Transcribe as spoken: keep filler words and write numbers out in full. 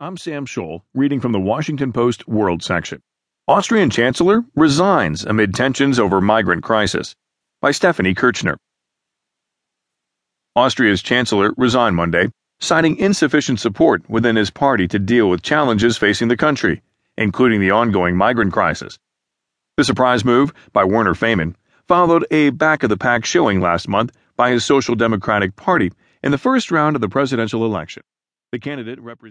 I'm Sam Scholl, reading from the Washington Post World section. Austrian Chancellor resigns amid tensions over migrant crisis, by Stephanie Kirchner. Austria's Chancellor resigned Monday, citing insufficient support within his party to deal with challenges facing the country, including the ongoing migrant crisis. The surprise move, by Werner Faymann, followed a back-of-the-pack showing last month by his Social Democratic Party in the first round of the presidential election. The candidate represents